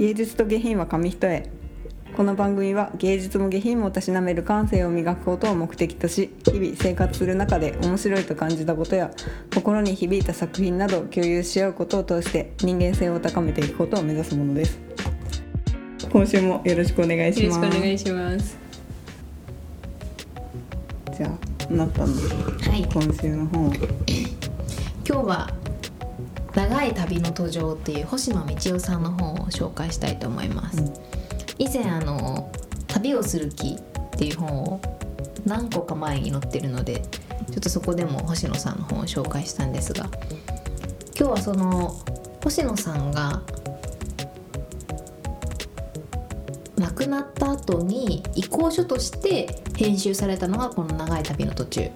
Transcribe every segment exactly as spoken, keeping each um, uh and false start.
芸術と下品は紙一重。この番組は芸術も下品もたしなめる感性を磨くことを目的とし、日々生活する中で面白いと感じたことや心に響いた作品などを共有し合うことを通して人間性を高めていくことを目指すものです。今週もよろしくお願いします。よろしくお願いします。じゃあなったの、はい、今週の本今日は長い旅の途上という星野道夫さんの本を紹介したいと思います、うん、以前あの旅をする気っていう本を何個か前に載ってるのでちょっとそこでも星野さんの本を紹介したんですが、今日はその星野さんが亡くなった後に遺構書として編集されたのがこの長い旅の途中。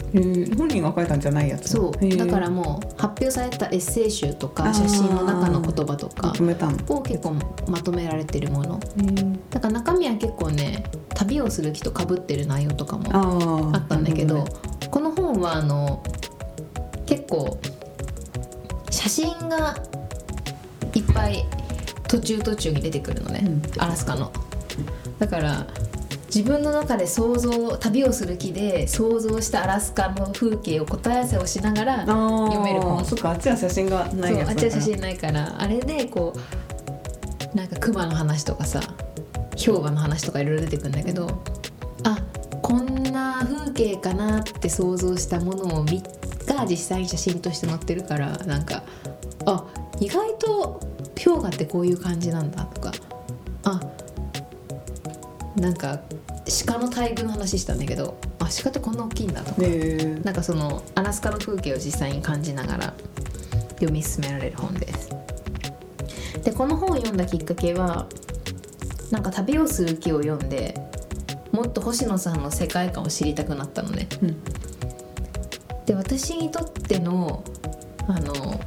本人が書いたんじゃないやつ。そうだからもう発表されたエッセイ集とか写真の中の言葉とかを結構まとめられてるものだから、中身は結構ね旅をする気と被ってる内容とかもあったんだけど、この本はあの結構写真がいっぱい途中途中に出てくるのね、うん、アラスカの。だから自分の中で想像、旅をする気で想像したアラスカの風景を答え合わせをしながら読める本。そっか、あっちは写真がないやつだから。そう、あっちは写真ないから、あれでこうなんか熊の話とかさ氷河の話とかいろいろ出てくるんだけど、あ、こんな風景かなって想像したものを見が実際に写真として載ってるから、なんかあ、意外と氷河ってこういう感じなんだとか、あ、なんか鹿の大群の話したんだけど、あ、鹿ってこんな大きいんだとか、ね、なんかそのアラスカの風景を実際に感じながら読み進められる本です。で、この本を読んだきっかけはなんか旅をする気を読んでもっと星野さんの世界観を知りたくなったのね、うん、で、私にとってのあの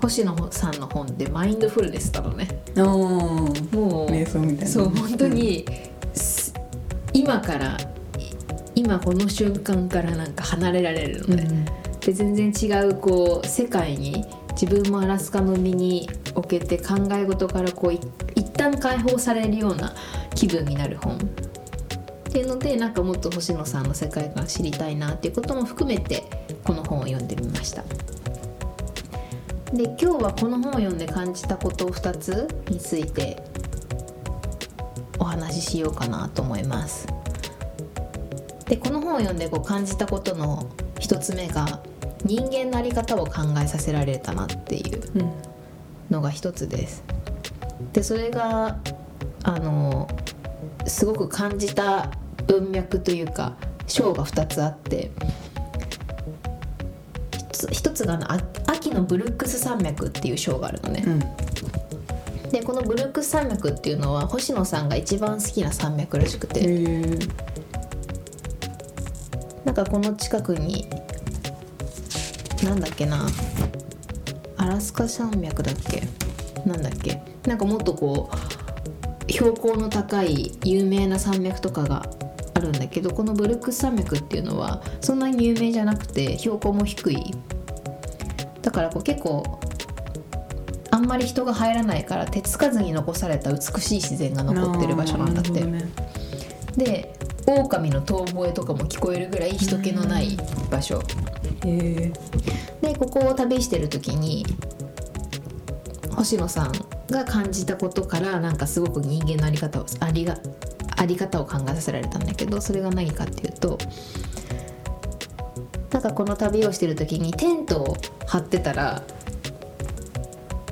星野さんの本でマインドフルネスだろうね。もう瞑想みたいな。そう、本当に、うん、今から今この瞬間からなんか離れられるので、うん、で全然違うこう世界に自分もアラスカの身に置けて考え事からこう一旦解放されるような気分になる本っていうので、なんかもっと星野さんの世界観知りたいなっていうことも含めてこの本を読んでみました。で、今日はこの本を読んで感じたことをふたつについてお話ししようかなと思います。で、この本を読んでこう感じたことのひとつめが人間の在り方を考えさせられたなっていうのがひとつです、うん、で、それがあのすごく感じた文脈というか章がふたつあって、一つがあの秋のブルックス山脈っていう章があるのね、うん、でこのブルックス山脈っていうのは星野さんが一番好きな山脈らしくて、なんかこの近くになんだっけな、アラスカ山脈だっけなんだっけ、なんかもっとこう標高の高い有名な山脈とかがあるんだけど、このブルックス山脈っていうのはそんなに有名じゃなくて標高も低い、だからこう結構あんまり人が入らないから手つかずに残された美しい自然が残ってる場所なんだって。で、狼の遠吠えとかも聞こえるぐらい人気のない場所で、ここを旅してる時に星野さんが感じたことからなんかすごく人間のあり方をありがあり方を考えさせられたんだけど、それが何かっていうと、なんかこの旅をしてる時にテントを張ってたら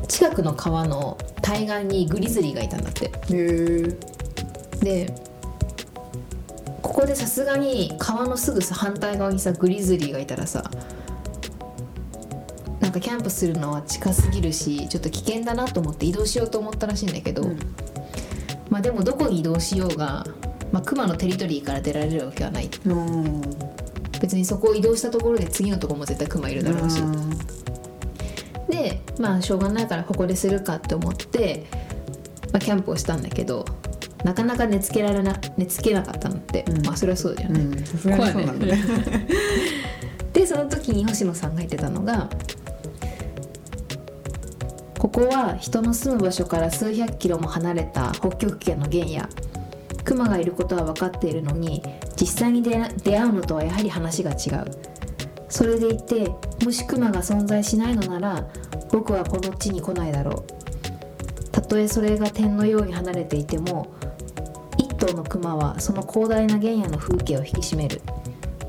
近くの川の対岸にグリズリーがいたんだって。へー。で、ここでさすがに川のすぐさ反対側にさグリズリーがいたらさ、なんかキャンプするのは近すぎるしちょっと危険だなと思って移動しようと思ったらしいんだけど、うん、まあ、でもどこに移動しようが、まあ、熊のテリトリーから出られるわけはない。別にそこを移動したところで次のとこも絶対熊いるだろうし、で、まあしょうがないからここでするかって思って、まあ、キャンプをしたんだけどなかなか寝つけられな寝つけなかったのって、うん、まあそれはそうじゃない、うん、それはそうなんだね。で、その時に星野さんが言ってたのが、ここは人の住む場所から数百キロも離れた北極圏の原野。クマがいることは分かっているのに、実際に出会うのとはやはり話が違う。それでいて、もしクマが存在しないのなら、僕はこの地に来ないだろう。たとえそれが点のように離れていても、一頭のクマはその広大な原野の風景を引き締める。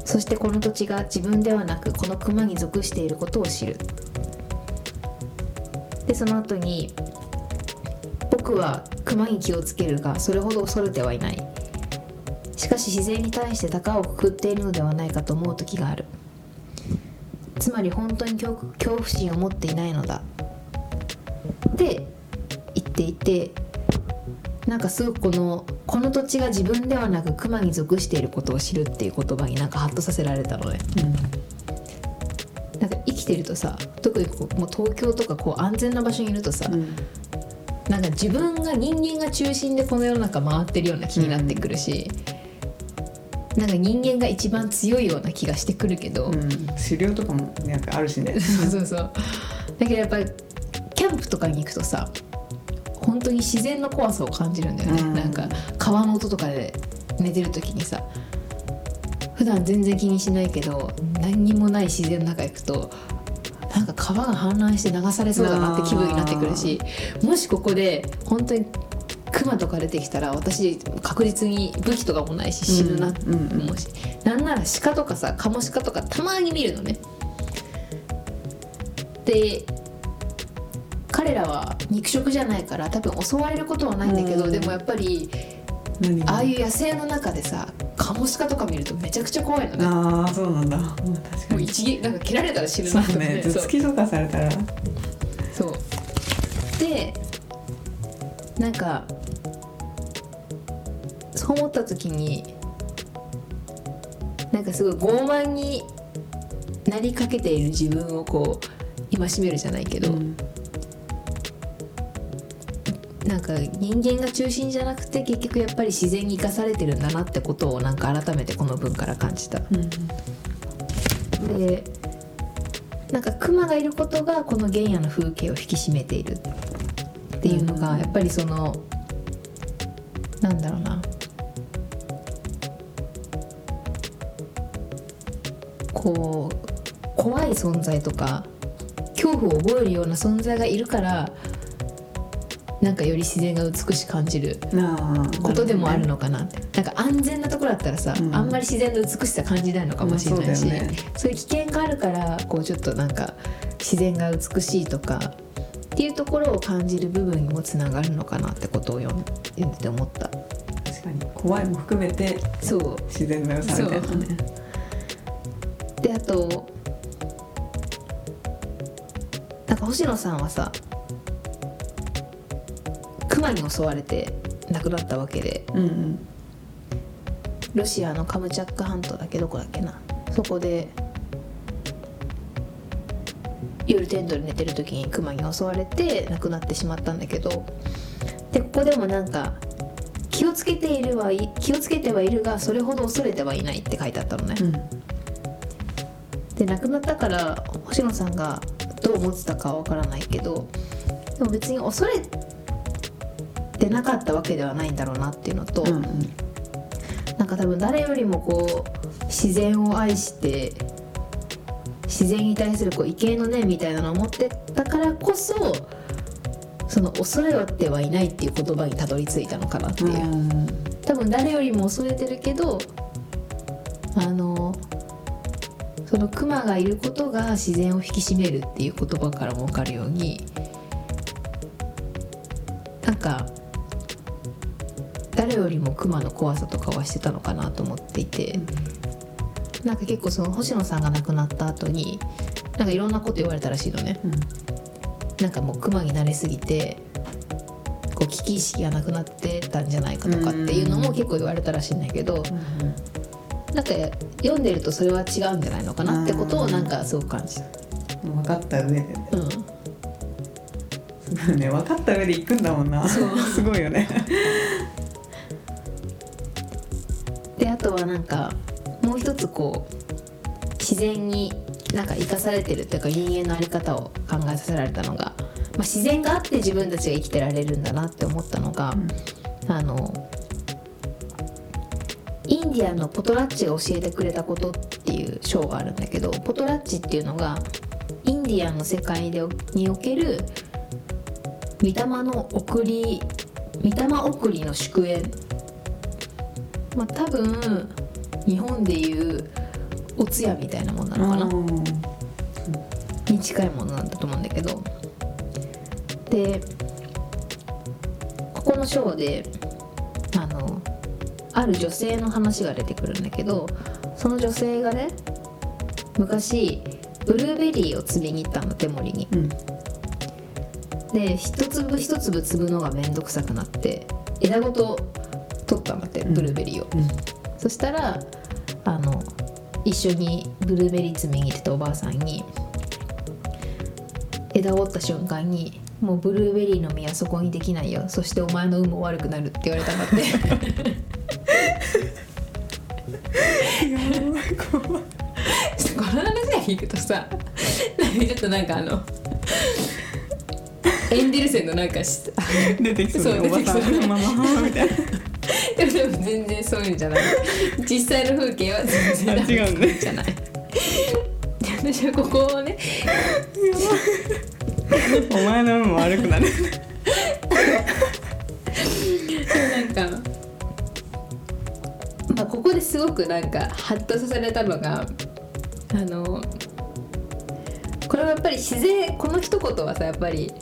そしてこの土地が自分ではなくこのクマに属していることを知る。で、その後に、僕はクマに気をつけるがそれほど恐れてはいない。しかし自然に対して高をくくっているのではないかと思う時がある。つまり本当に恐怖心を持っていないのだって言っていて、なんかすごくこのこの土地が自分ではなくクマに属していることを知るっていう言葉になんかハッとさせられたのね、うん、なんか生きてるとさ、特にこうもう東京とかこう安全な場所にいるとさ、うん、なんか自分が人間が中心でこの世の中回ってるような気になってくるし、うん、なんか人間が一番強いような気がしてくるけど、うん、狩猟とかもなんかあるしねそうそうそう、だけどやっぱりキャンプとかに行くとさ、本当に自然の怖さを感じるんだよね、うん、なんか川の音とかで寝てる時にさ、普段全然気にしないけど何にもない自然の中行くと、なんか川が氾濫して流されそうだなって気分になってくるし、もしここで本当にクマとか出てきたら私確実に武器とかもないし死ぬなって思うし、うんうん、なんなら鹿とかさ、カモシカとかたまに見るのね。で、彼らは肉食じゃないから多分襲われることはないんだけど、うん、でもやっぱりああいう野生の中でさ、カモシカとか見るとめちゃくちゃ怖いのね。ああ、そうなんだ。確かに。もう一撃なんか蹴られたら死ぬなと思ってね。そうね。頭突きとかされたら。そう。で、なんかそう思った時に、なんかすごい傲慢になりかけている自分をこう戒めるじゃないけど。うん、なんか人間が中心じゃなくて結局やっぱり自然に生かされてるんだなってことをなんか改めてこの文から感じた、うん、で、なんかクマがいることがこの原野の風景を引き締めているっていうのが、やっぱりその、うん、なんだろうな、こう怖い存在とか恐怖を覚えるような存在がいるから、なんかより自然が美しく感じることでもあるのかなって、なんか安全なところだったらさ、うん、あんまり自然の美しさ感じないのかもしれないし、うん、そうだよね、そういう危険があるからこうちょっとなんか自然が美しいとかっていうところを感じる部分にもつながるのかなってことを読んでて思った。確かに怖いも含めてそう自然の良さみたいなね。で、あとなんか星野さんはさ、クマに襲われて亡くなったわけで、うんうん、ロシアのカムチャック半島だけどこだっけな、そこで夜テントで寝てる時にクマに襲われて亡くなってしまったんだけど、でここでもなんか気をつけているは気をつけてはいるがそれほど恐れてはいないって書いてあったのね、うん、で亡くなったから星野さんがどう思ってたかはわからないけど、でも別に恐れ出なかったわけではないんだろうなっていうのと、うんうん、なんか多分誰よりもこう自然を愛して自然に対するこう畏敬の念みたいなのを持ってたからこそ、その恐れてはいないっていう言葉にたどり着いたのかなっていう、うん、多分誰よりも恐れてるけど、あのそのクマがいることが自然を引き締めるっていう言葉からも分かるように、なんか誰よりもクマの怖さとかはしてたのかなと思っていて、うん、なんか結構その星野さんが亡くなった後になんかいろんなこと言われたらしいのね、うん、なんかもうクマに慣れすぎてこう危機意識がなくなってたんじゃないかとかっていうのも結構言われたらしいんだけど、うん、なんか読んでるとそれは違うんじゃないのかなってことをなんかすごく感じた。分かった上で、うん、ね、分かった上で行くんだもんなすごいよねで、あとはなんかもう一つこう自然になんか生かされてるっていうか人間の在り方を考えさせられたのが、あ、自然があって自分たちが生きてられるんだなって思ったのが、うん、あのインディアンのポトラッチが教えてくれたことっていう章があるんだけど、ポトラッチっていうのがインディアンの世界でにおける御霊の送り、御霊送りの祝宴、まあ、多分日本でいうお通夜みたいなものなのかな、うん、に近いものなんだと思うんだけど、でここの章であのある女性の話が出てくるんだけど、その女性がね昔ブルーベリーを摘みに行ったの、手盛りに、うん、で一粒一粒摘むのがめんどくさくなって枝ごと取ったんだって、ブルーベリーを、うんうん、そしたらあの一緒にブルーベリー摘みに行ってたおばあさんに、枝を折った瞬間にもうブルーベリーの実はそこにできないよ、そしてお前の運も悪くなるって言われたんだって怖い。ちょっとこの話で聞くとさ、なんかちょっとなんかあのエンデルセンのなんか出てきそうなおばさんのままみたいな。でもでも全然そういうんじゃない。実際の風景は全然違うんじゃない。私はここをね。お前の運も悪くなる。なんか。まあ、ここですごくなんかハッとさせられたのが、あのこれはやっぱり自然、この一言はさやっぱり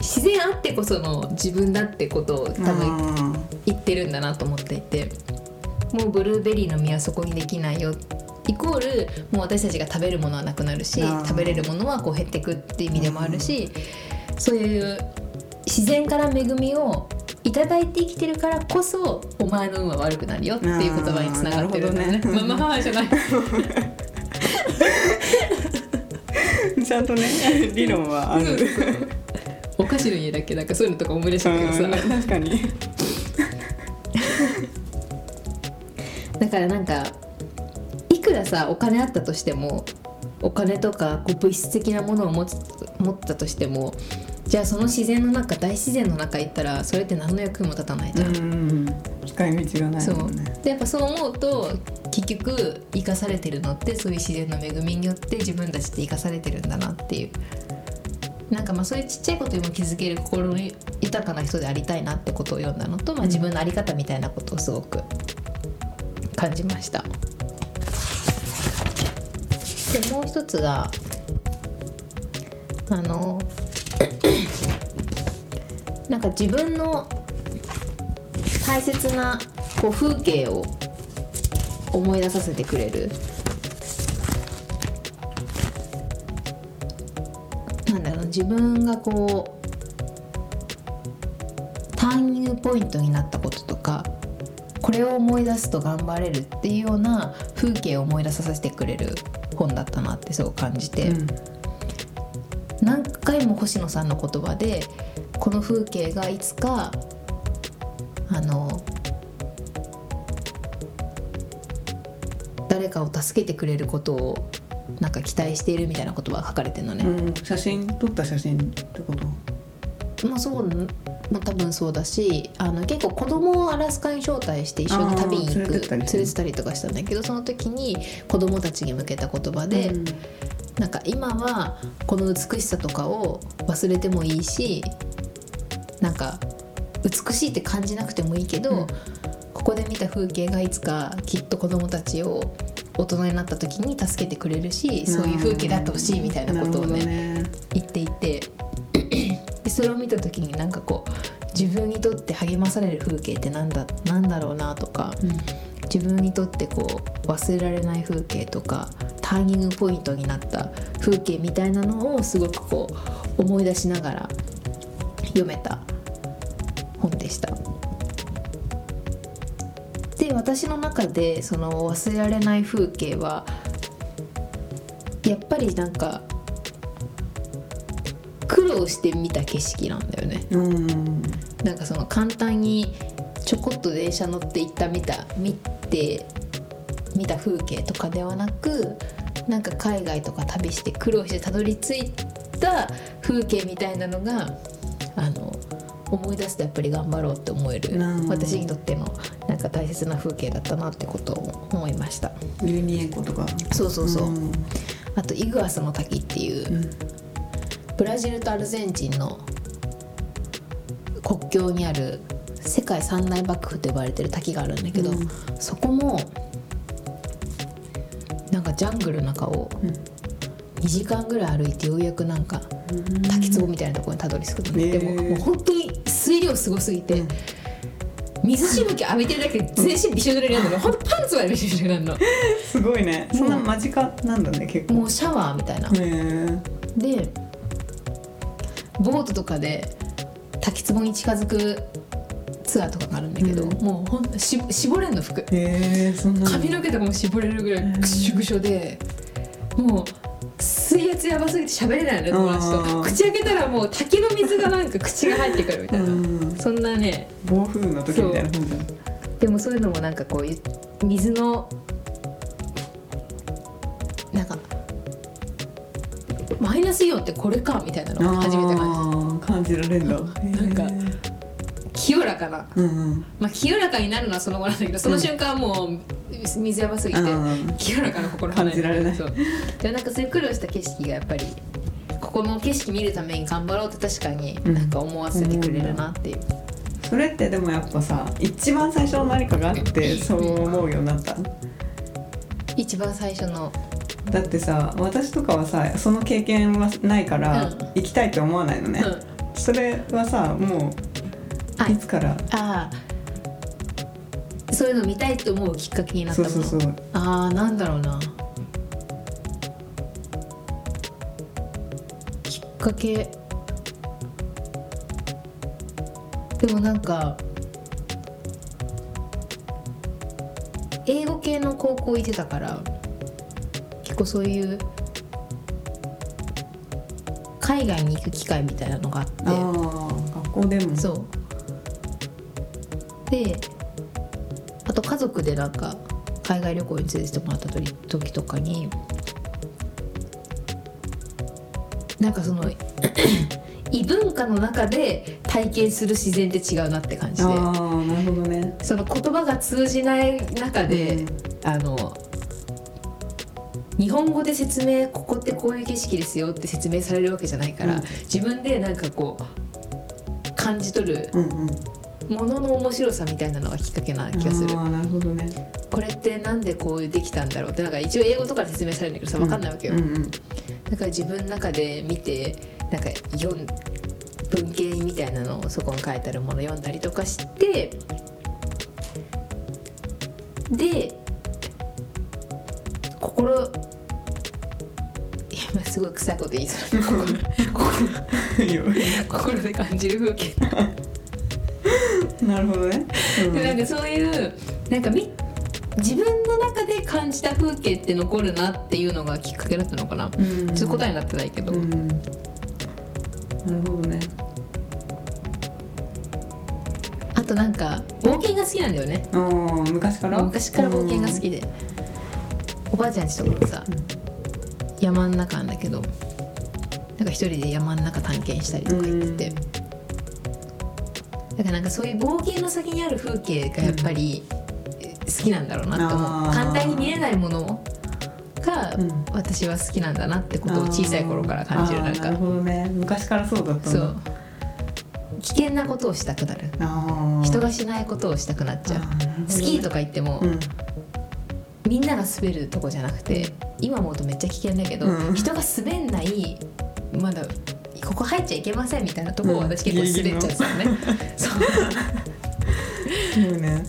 自然あってこその自分だってことを多分言ってるんだなと思っていて、もうブルーベリーの実はそこにできないよイコールもう私たちが食べるものはなくなるし、食べれるものはこう減ってくっていう意味でもあるし、そういう自然から恵みをいただいて生きてるからこそお前の運は悪くなるよっていう言葉につながってるんだよね。ママ母じゃないちゃんとね理論はある。そうそうそうお菓子の家だっけ、なんかそういうのとか思い出したけどさ、確かにだからなんかいくらさお金あったとしても、お金とかこう物質的なものを持つ、持ったとしても、じゃあその自然の中、大自然の中行ったらそれって何の役にも立たないじゃん。うん、使い道がないもんね。そう。でやっぱそう思うと結局生かされてるのってそういう自然の恵みによって自分たちって生かされてるんだなっていう、なんかまあそういうちっちゃいことにも気づける心の豊かな人でありたいなってことを読んだのと、まあ、自分の在り方みたいなことをすごく感じました。でもう一つがあのなんか自分の大切なこう風景を思い出させてくれる、なんだろう、自分がこうターニングポイントになったこととか、これを思い出すと頑張れるっていうような風景を思い出させてくれる本だったなってすごく感じて、うん、何回も星野さんの言葉でこの風景がいつかあの誰かを助けてくれることをなんか期待しているみたいな言葉が書かれてるのね、うん、写真撮った写真ってこと、まあそう、まあ、多分そうだし、あの結構子供をアラスカに招待して一緒に旅に行く、連れてたり、連れてたりとかしたんだけど、その時に子供たちに向けた言葉で、うん、なんか今はこの美しさとかを忘れてもいいし、なんか美しいって感じなくてもいいけど、うん、ここで見た風景がいつかきっと子どもたちを大人になった時に助けてくれるし、そういう風景だってほしいみたいなことを ね, ね言っていてでそれを見た時になんかこう自分にとって励まされる風景ってなんだ、なんだろうなとか、うん、自分にとってこう忘れられない風景とかターニングポイントになった風景みたいなのをすごくこう思い出しながら読めた本でした。で、私の中でその忘れられない風景はやっぱりなんか苦労して見た景色なんだよね。うん。なんかその簡単にちょこっと電車乗って行った見た見て見た風景とかではなく、なんか海外とか旅して苦労してたどり着いった風景みたいなのがあの思い出すとやっぱり頑張ろうって思える、私にとってのなんか大切な風景だったなってことを思いました。ユニエンコとか、そうそうそう、うん、あとイグアスの滝っていう、うん、ブラジルとアルゼンチンの国境にある世界三大瀑布と呼ばれてる滝があるんだけど、うん、そこもなんかジャングルの中をにじかんぐらい歩いてようやくなんか滝壺みたいなところにたどり着くの、うん、でも、えー、もう本当に水量すごすぎて、うん、水しぶき浴びてるだけで全身びしょ濡れになるの、うん、ほんとパンツまでびしょ濡れになるのすごいね、そんな間近なんだね、結構もうシャワーみたいな、えー、でボートとかで滝壺に近づくツアーとかがあるんだけど、うん、もうほんとし絞れんの服、えー、そんなの髪の毛とかも絞れるぐらいくしゅくしょで、えー、もう水圧やばすぎて喋れないの友達と、口開けたらもう滝の水がなんか口が入ってくるみたいなそんなね暴風の時みたいな。でもそういうのもなんかこう水のなんかマイナスイオンってこれかみたいなのを初めて感じ感じられるんだ、なんか清らかな、うんうん、まあ清らかになるのはその後なんだけど、その瞬間はもう、うん、水やばすぎて清らかな心離れられない。そうでもなんかそういう苦労した景色がやっぱりここの景色見るために頑張ろうって確かになんか思わせてくれるなっていう、うん、それってでもやっぱさ一番最初の何かがあってそう思うようになった、うん、一番最初のだってさ私とかはさその経験はないから、うん、行きたいって思わないのね、うん、それはさもういつからああそういうの見たいと思うきっかけになったもの。そうそうそう。あーなんだろうな。きっかけ。でもなんか英語系の高校行ってたから、結構そういう海外に行く機会みたいなのがあって。あー、学校でも。そう。で。あと家族でなんか海外旅行に連れてもらった時とかになんかその異文化の中で体験する自然って違うなって感じで、あー、なるほどね、その言葉が通じない中で、うん、あの日本語で説明ここってこういう景色ですよって説明されるわけじゃないから、うん、自分でなんかこう感じ取る、うんうんものの面白さみたいなのがきっかけな気がする。あ、なるほどね。これってなんでこうできたんだろうってなんか一応英語とかで説明されるんだけどさ分かんないわけよ、うんうんうん、だから自分の中で見てなんか読ん文献みたいなのをそこに書いてあるもの読んだりとかしてで心今すごい臭いこと言いそうな心, 心で感じる風景なるほどね、うん、でなんかそういうなんかみ自分の中で感じた風景って残るなっていうのがきっかけだったのかな、うん、ちょっと答えになってないけど、うん、なるほどね。あとなんか冒険が好きなんだよね。あ昔から昔から冒険が好きで、おばあちゃんちとかもさ、うん、山の中なんだけどなんか一人で山の中探検したりとか言ってて、うんだからなんかそういう冒険の先にある風景がやっぱり好きなんだろうなと思う、うん、簡単に見えないものが私は好きなんだなってことを小さい頃から感じる。なんかなるほどね。昔からそうだったの。そう危険なことをしたくなる。あ人がしないことをしたくなっちゃう、ね、スキーとか行っても、うん、みんなが滑るとこじゃなくて今思うとめっちゃ危険だけど、うん、人が滑んないまだここ入っちゃいけませんみたいなとこを私結構滑っちゃってたのね、うん、そうそうね。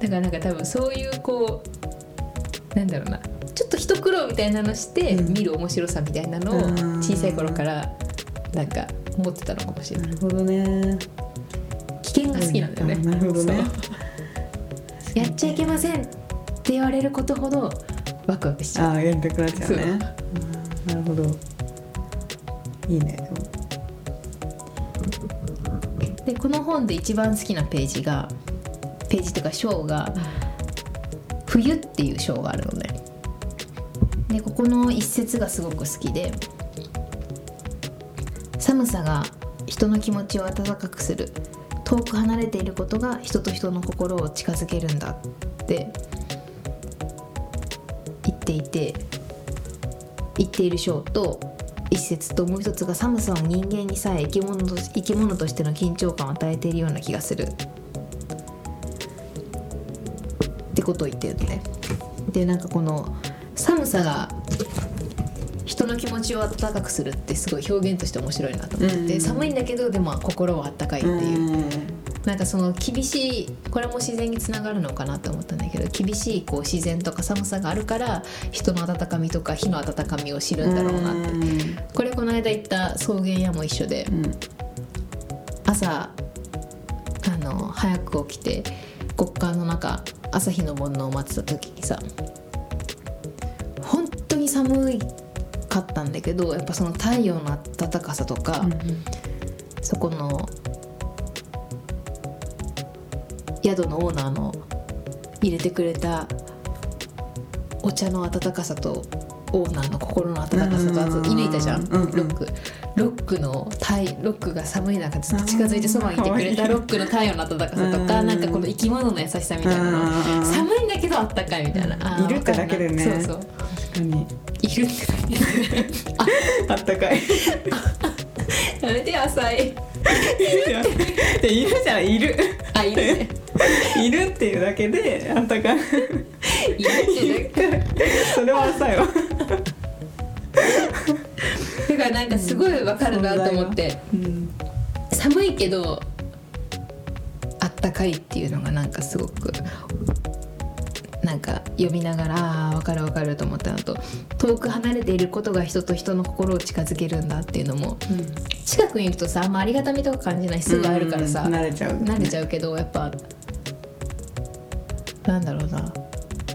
だからなんか多分そういうこうなんだろうなちょっと一苦労みたいなのして、うん、見る面白さみたいなのを小さい頃からなんか思ってたのかもしれない。なるほどね。危険が好きなんだよね、うん、なるほどね。やっちゃいけませんって言われることほどワクワクしちゃう。あやりたくなっちゃうね。う、うん、なるほどいいね。でこの本で一番好きなページがページというか章が冬っていう章があるのね。でここの一節がすごく好きで寒さが人の気持ちを温かくする、遠く離れていることが人と人の心を近づけるんだって言っていて、言っている章と一節と、もう一つが寒さは人間にさえ生き物と、生き物としての緊張感を与えているような気がするってことを言ってるのね。で、なんかこの寒さが人の気持ちを温かくするってすごい表現として面白いなと思って、うん、寒いんだけどでも心は温かいっていう、うん、なんかその厳しい、これも自然につながるのかなと思ったんだけど、厳しいこう自然とか寒さがあるから人の温かみとか火の温かみを知るんだろうなって、うん、これこの間行った草原屋も一緒で、うん、朝あの早く起きて極寒の中朝日の煩悩を待ってた時にさ、本当に寒いかったんだけど、やっぱその太陽の暖かさとか、うんうん、そこの宿のオーナーの入れてくれたお茶の温かさとオーナーの心の温かさと、あと射抜いたじゃん、うんうん、ロックロックのタイロックが寒い中ずっと近づいてそばにいてくれたロックの太陽の暖かさとか、なんかこの生き物の優しさみたいなの、寒いんだけどあったかいみたいな、いるってだけでね、そうそう、確かにいるってだけであったかいやめて浅いいるじゃん、いるあいるねいるっていうだけであったかいいるってだけそれは浅いわだからなんかすごいわかるなと思って、うん、寒いけどあったかいっていうのがなんかすごくなんか読みながら、あーわかるわかると思ったのと、遠く離れていることが人と人の心を近づけるんだっていうのも、うん、近くにいるとさ、あんまありがたみとか感じないしすぐあるからさ、うん、慣れちゃう、慣れちゃうけど、やっぱなんだろうな、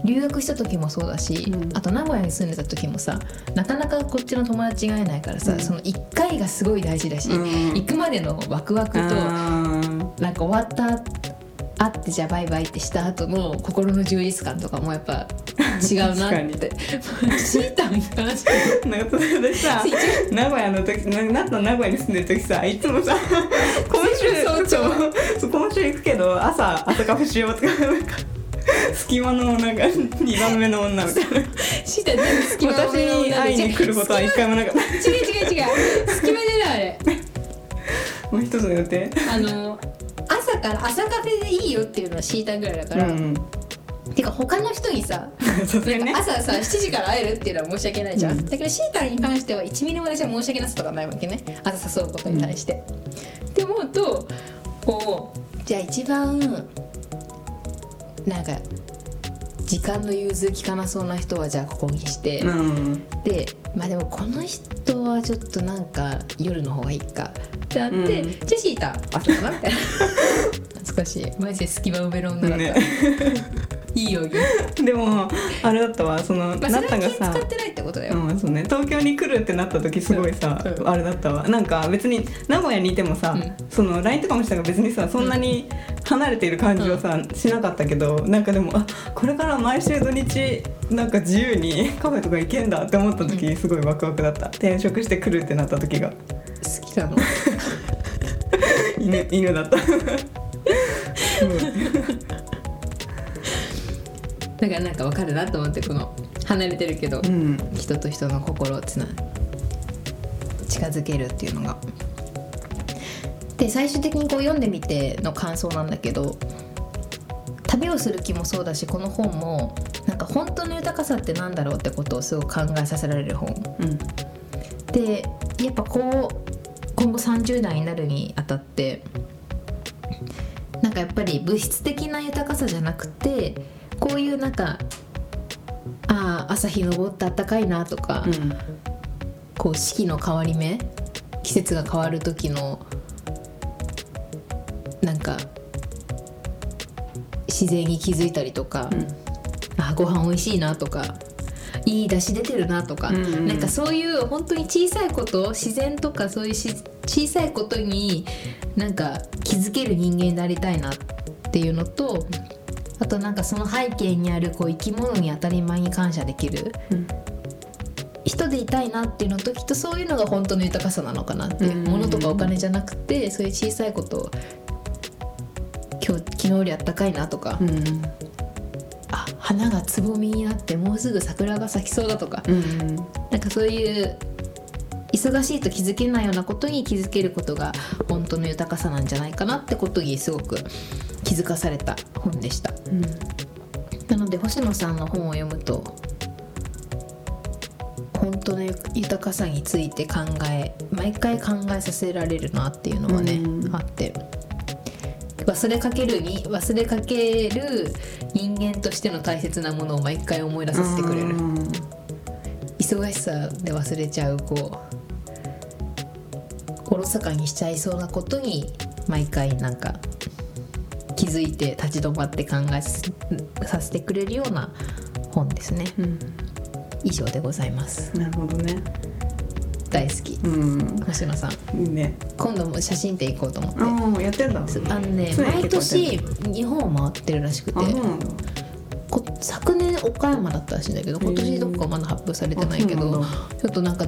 留学した時もそうだし、うん、あと名古屋に住んでた時もさ、なかなかこっちの友達が会えないからさ、うん、そのいっかいがすごい大事だし、うん、行くまでのワクワクと、なんか終わった会ってじゃあバイバイってした後の心の充実感とかもやっぱ違うなってシータみたいな話なんかそれでさ、名古屋の時、なった名古屋に住んでる時さ、いつもさ今週そう今週行くけど朝朝カフェしようとかなんか隙間のなんかにばんめの女みたいなシータ全部隙間の女で私に会いに来ることは一回もなかった違う違う違う隙間でな、あれもう一つの予定、あの朝から朝カフェでいいよっていうのはシータぐらいだから、うんうん、てか他の人にさなんか朝さしちじから会えるっていうのは申し訳ないじゃん、うん、だけどシータに関してはいちミリも私は申し訳なさとかないわけね、朝誘うことに対して、うん、って思うとこう、じゃあ一番なんか時間の融通利かなそうな人はじゃあここにして、うん、で、まあでもこの人はちょっとなんか夜の方がいいかってなって、うん、じゃあシータ朝かなみたいな懐かしい、マジで隙間埋める女だった、ね、いいよでもあれだったわ、その、まあ、なったがさ、それは気使ってないってことだよ、うん、そうね、東京に来るってなった時すごいさ、うん、あれだったわ、なんか別に名古屋にいてもさ、うん、その ライン とかもしたが別にさそんなに離れている感じはさ、うん、しなかったけど、なんかでもあこれから毎週土日なんか自由にカフェとか行けんだって思った時、うん、すごいワクワクだった、転職して来るってなった時が好きなの犬, 犬だっただからなんか分かるなと思って、この離れてるけど、うん、人と人の心をつな近づけるっていうのが、で最終的にこう読んでみての感想なんだけど、旅をする気もそうだし、この本もなんか本当の豊かさってなんだろうってことをすごく考えさせられる本、うん、でやっぱこう今後さんじゅうだいになるにあたって、なんかやっぱり物質的な豊かさじゃなくて、こういうなんかあ朝日昇ってあったかいなとか、うん、こう四季の変わり目、季節が変わる時のなんか自然に気づいたりとか、うん、あご飯おいしいなとか、いい出汁出てるなとか、うんうん、なんかそういう本当に小さいこと、自然とかそういう小さいことになんか気づける人間になりたいなっていうのと、あとなんかその背景にあるこう生き物に当たり前に感謝できる、うん、人でいたいなっていうのと、きっとそういうのが本当の豊かさなのかなって、うんうん、物とかお金じゃなくて、そういう小さいことを今日昨日よりあったかいなとか、うん、あ、花がつぼみになってもうすぐ桜が咲きそうだとか、うんうん、なんかそういう忙しいと気づけないようなことに気づけることが本当の豊かさなんじゃないかなってことにすごく気づかされた本でした、うん、なので星野さんの本を読むと本当の豊かさについて考え、毎回考えさせられるなっていうのはね、うん、あって忘れかけるに忘れかける人間としての大切なものを毎回思い出させてくれる。忙しさで忘れちゃう、こうおろそかにしちゃいそうなことに毎回なんか気づいて立ち止まって考えさせてくれるような本ですね、うん、以上でございます。なるほどね、大好き、うん、星野さんいい、ね、今度も写真展行こうと思って。あ、もうやってんだ。あのね、毎年日本を回ってるらしくて、こ昨年岡山だったらしいんだけど、今年どこかまだ発表されてないけど、ちょっとなんか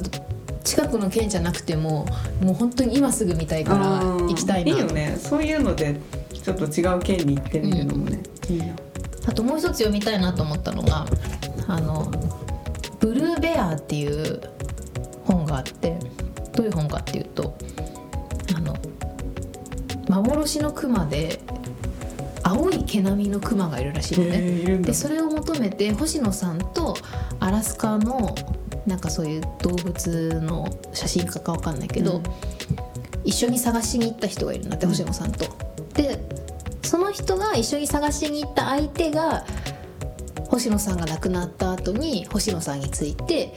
近くの県じゃなくてももう本当に今すぐ見たいから行きたいな。いいよね、そういうのでちょっと違う県に行ってみるのもね、うん、いいよ。あともう一つ読みたいなと思ったのが、あのブルーベアっていう本があって、どういう本かっていうと、あの幻のクマで青い毛並みのクマがいるらしいよね、えー、いるんだ。でそれを求めて星野さんとアラスカのなんかそういう動物の写真家かわかんないけど、うん、一緒に探しに行った人がいるんだって、うん、星野さんと。でその人が一緒に探しに行った相手が星野さんが亡くなった後に星野さんについて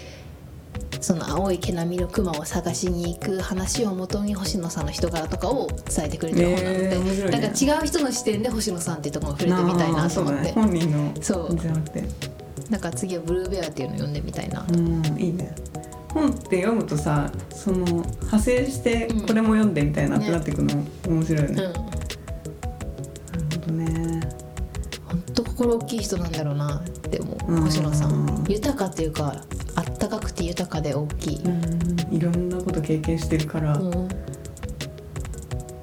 その青い毛並みのクマを探しに行く話を元に星野さんの人柄とかを伝えてくれてる本なので、えーね、なんか違う人の視点で星野さんっていうところを触れてみたいなと思って。本人のじゃなくて、なんか次はブルーベアっていうのを読んでみたいな。うん、いいね。本って読むとさ、その派生してこれも読んでみたいなってなってくの、うんね、面白いよね、うん、なるほどね。本当心大きい人なんだろうなって思う、星野さん。豊かっていうかあったかくて豊かで大きい、うん、いろんなこと経験してるから、うん、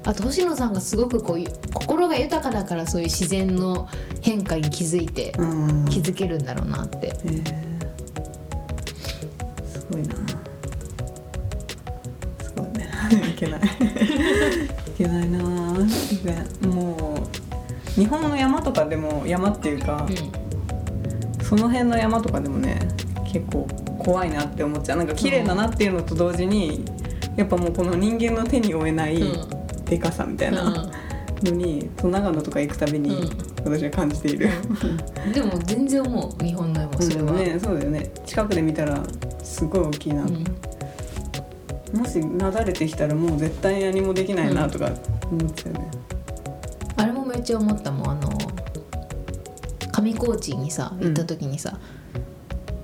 あと星野さんがすごくこう心が豊かだから、そういう自然の変化に気づいて、うん、気づけるんだろうなって、えー、すごいな。すごいねいけないいけないな。もう日本の山とかでも、山っていうか、うん、その辺の山とかでもね、結構怖いなって思っちゃう。なんか綺麗だなっていうのと同時に、うん、やっぱもうこの人間の手に負えないでかさみたいなのに、うん、長野とか行くたびに私は感じている、うん、でも全然思う、日本の山それは、うんね、そうだよね。近くで見たらすごい大きいな、うん、もしなだれてきたらもう絶対何もできないなとか思っちゃうね、うん、あれもめっちゃ思ったもん。あの上高地にさ行った時にさ、うん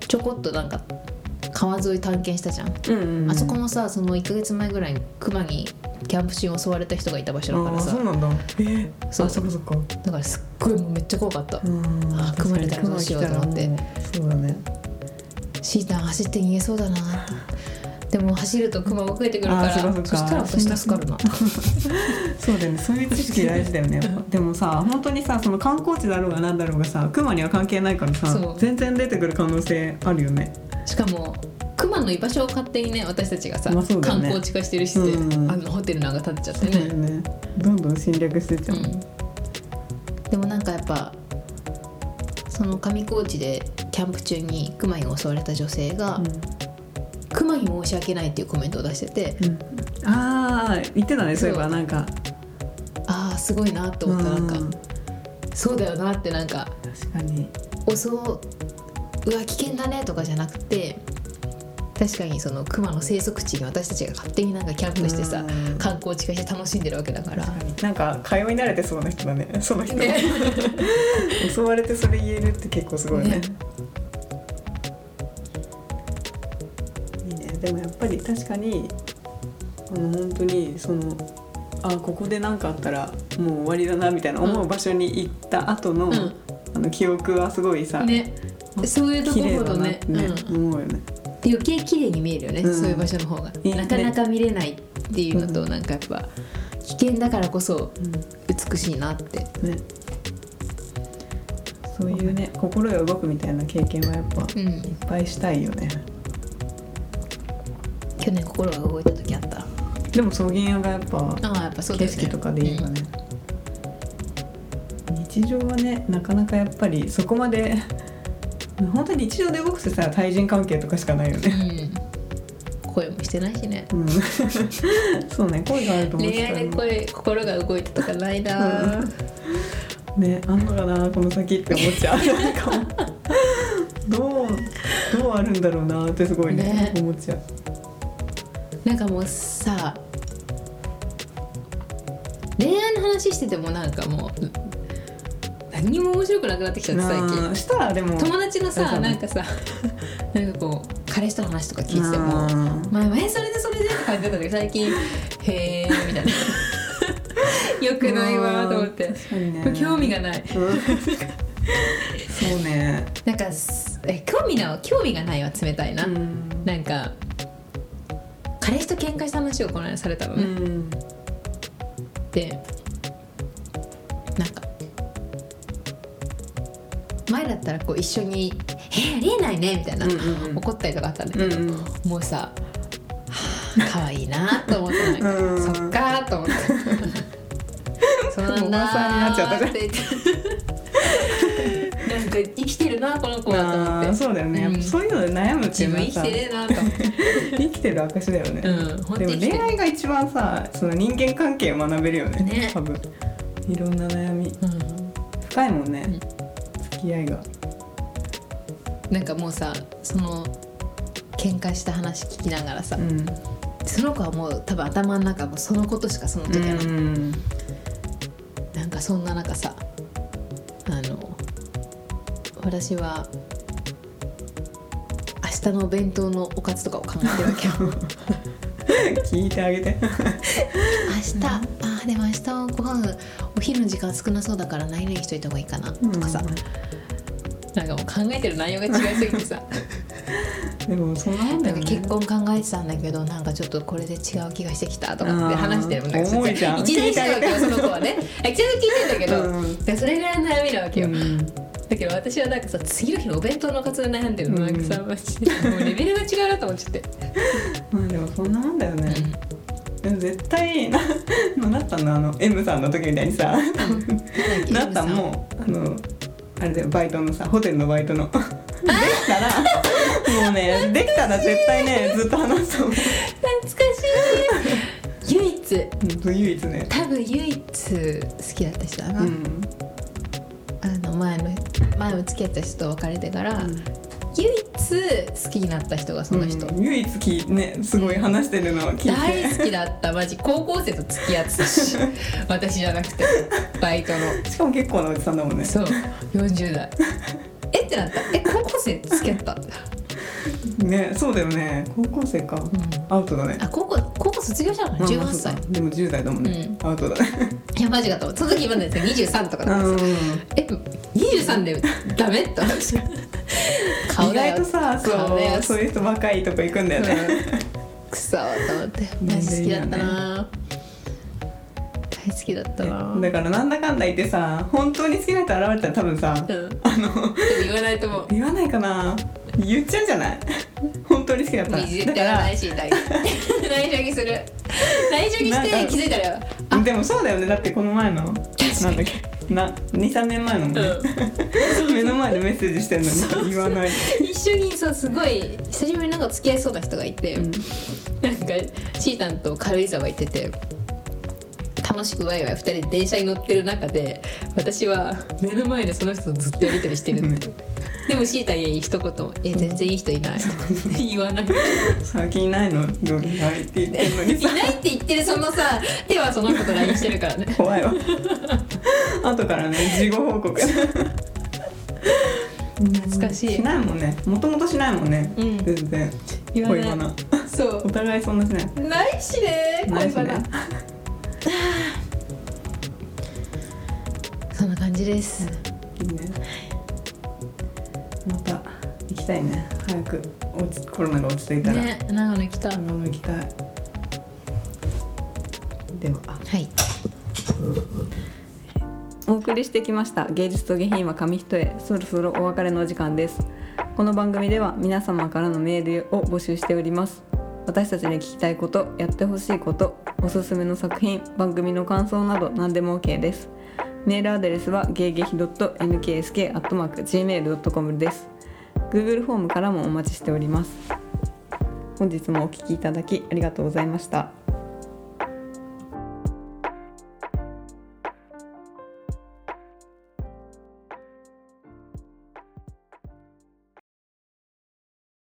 ちょこっとなんか川沿い探検したじゃん、うんうんうん、あそこもさ、そのいっかげつまえぐらいにクマにキャンプ中に襲われた人がいた場所だからさ。あ、そうなんだ。えー、そう、あ、そっかそっか。だからすっごいめっちゃ怖かった。あ、クマにどうしようと思って。そうだね、シータン走って逃げそうだなってでも走るとクマが増えてくるから、そ, そ, そしたら私助かるなそうだよね、そういう知識大事だよねでもさ、本当にさ、その観光地だろうがなんだろうがさ、クマには関係ないからさ、全然出てくる可能性あるよね。しかもクマの居場所を勝手にね、私たちがさ、まあね、観光地化してるし、うん、あのホテルなんか建っちゃって ね, ねどんどん侵略してっちゃう、うん、でもなんかやっぱその上高地でキャンプ中にクマに襲われた女性が、うん、クマに申し訳ないっていうコメントを出してて、うん、ああ言ってたね。そういえばなんか、ああすごいなと思った。なんかそうだよなって、なんか確かに襲う、うわ危険だねとかじゃなくて、確かにそのクマの生息地に私たちが勝手になんかキャンプしてさ、観光地化して楽しんでるわけだから、なんか通い慣れてそうな人だね、その人ね襲われてそれ言えるって結構すごいね。ねでもやっぱり確かに、あの本当にその、あここで何かあったらもう終わりだなみたいな思う場所に行った後の、うん、あの記憶はすごいさ、ね、そういうところほどね、思うよね、うん余計綺麗に見えるよね、うん、そういう場所の方が、ね、なかなか見れないっていうのと、なんかやっぱ危険だからこそ美しいなって、うんね、そういうね心が動くみたいな経験はやっぱいっぱいしたいよね、うん、去年心が動いた時あった。でも草原がやっぱ景色とかでいいよね、うん、日常はねなかなかやっぱりそこまで本当に日常で動くとさ対人関係とかしかないよね、うん、声もしてないしね、うん、そうね声があると思ってた恋愛で声心が動いたとかないな、うん、ねあんのかなこの先って思っちゃうどうどうあるんだろうなってすごい ね, ね思っちゃう。なんかもうさ恋愛の話しててもなんかもう何も面白くなくなってきちゃって最近したら。でも友達のさなんかさなんかこう彼氏との話とか聞いてても前はえそれでそれでって感じだったけど最近へーみたいなよくないわと思って、ね、興味がないそうねなんかえ興味な興味がないは冷たいな。うんなんか彼氏と喧嘩した話をこの間されたのね、うん、でなんか前だったらこう一緒にえありえないねみたいな、うんうん、怒ったりとかあったんだけど、うんうん、もうさ可愛いなと思ってない、うん、そっかーと思ってそうなんだーって言ってなんか生きてるなこの子はと思って。そうだよね、うん、やっぱそういうので悩むっていうのは自分生きてるなと思って生きてる証だよね、うん、でも恋愛が一番さその人間関係を学べるよ ね, ね多分いろんな悩み、うん、深いもんね、うん、付き合いが。なんかもうさその喧嘩した話聞きながらさ、うん、その子はもう多分頭の中もそのことしかその時はなくて、うん、なんかそんな中さあの私は明日のお弁当のおかずとかを考えてるわけよ聞いてあげて明日、あーでも明日はご飯お昼の時間少なそうだから何々しといた方がいいかなとかさ、うん、なんかもう考えてる内容が違いすぎてさでもそんなもんだよね。結婚考えてたんだけどなんかちょっとこれで違う気がしてきたとかって話してるもんね。重いじゃん一大事なわけよその子はね一応聞いてんだけど、うん、だからそれぐらいの悩みなわけよ、うんだけど私はなんかさ次の日のお弁当のおかずで悩んでるの、うん、なんかさマジでもうレベルが違うなと思っちゃってまあでもそんなもんだよね、うん、でも絶対なったのあの M さんの時みたいにさなったもあのあれだよバイトのさホテルのバイトのできたらもうねできたら絶対ねずっと話すと思う懐かしい唯一、うん、唯一ね多分唯一好きだった人だな、うんあの前の前も付き合った人と別れてから、うん、唯一好きになった人がその人、うん、唯一き、ね、すごい話してるのを聞いて、うん、大好きだったマジ高校生と付き合ってたし私じゃなくてバイトのしかも結構なおじさんだもんね。そうよんじゅう代えってなったえ高校生付き合ったねそうだよね高校生か、うん、アウトだね。あ高校高校卒業したのねじゅうはっさいでもじゅう代だもんね、うん、アウトだねいやマジかと思ってその時今だったらにじゅうさんとかだったんですよえにじゅうさんでダメって話顔だよ意外とさそう、そういう人若いとこ行くんだよね、うん、くそーと思ってマジ好きだったな大好きだったな。だからなんだかんだ言ってさ本当に好きな人現れたら多分さ、うん、あの言わないと思う言わないかな言っちゃうんじゃない本当に好きだったらだから内緒にする内緒にして気づいたらよ。でもそうだよねだってこの前のなんだっけな にさんねんまえのもね、うん、目の前でメッセージしてるのに言わない一緒にさすごい久しぶりになんか付き合いそうな人がいて、うん、なんかシータンと軽井沢行ってて楽しくワイワイふたりで電車に乗ってる中で私は目の前でその人とずっとやりとりしてるって、うん、でもシータに一言「え全然いい人いない」って言わない最近いないのどういないって言ってるのにさいないって言ってるそのさ手はその子と ライン してるからね怖いわ後からね事後報告懐かしいしないもんねもともとしないもんね、うん、全然言わない恋バナそうお互いそんなしないないしね恋バナそんな感じです、うんいいね、また行きたいね。早く落ちコロナが落ち着いたらね、長野行きたい。長野行きたい。では、はい、お送りしてきました芸術と下品は紙一重、そろそろお別れのお時間です。この番組では皆様からのメールを募集しております。私たちに聞きたいこと、やってほしいこと、おすすめの作品、番組の感想など何でも OK です。メールアドレスはゲイゲヒ ドット エヌケーエスケー アットマーク ジーメール ドットコム です。 Google フォームからもお待ちしております。本日もお聞きいただきありがとうございました。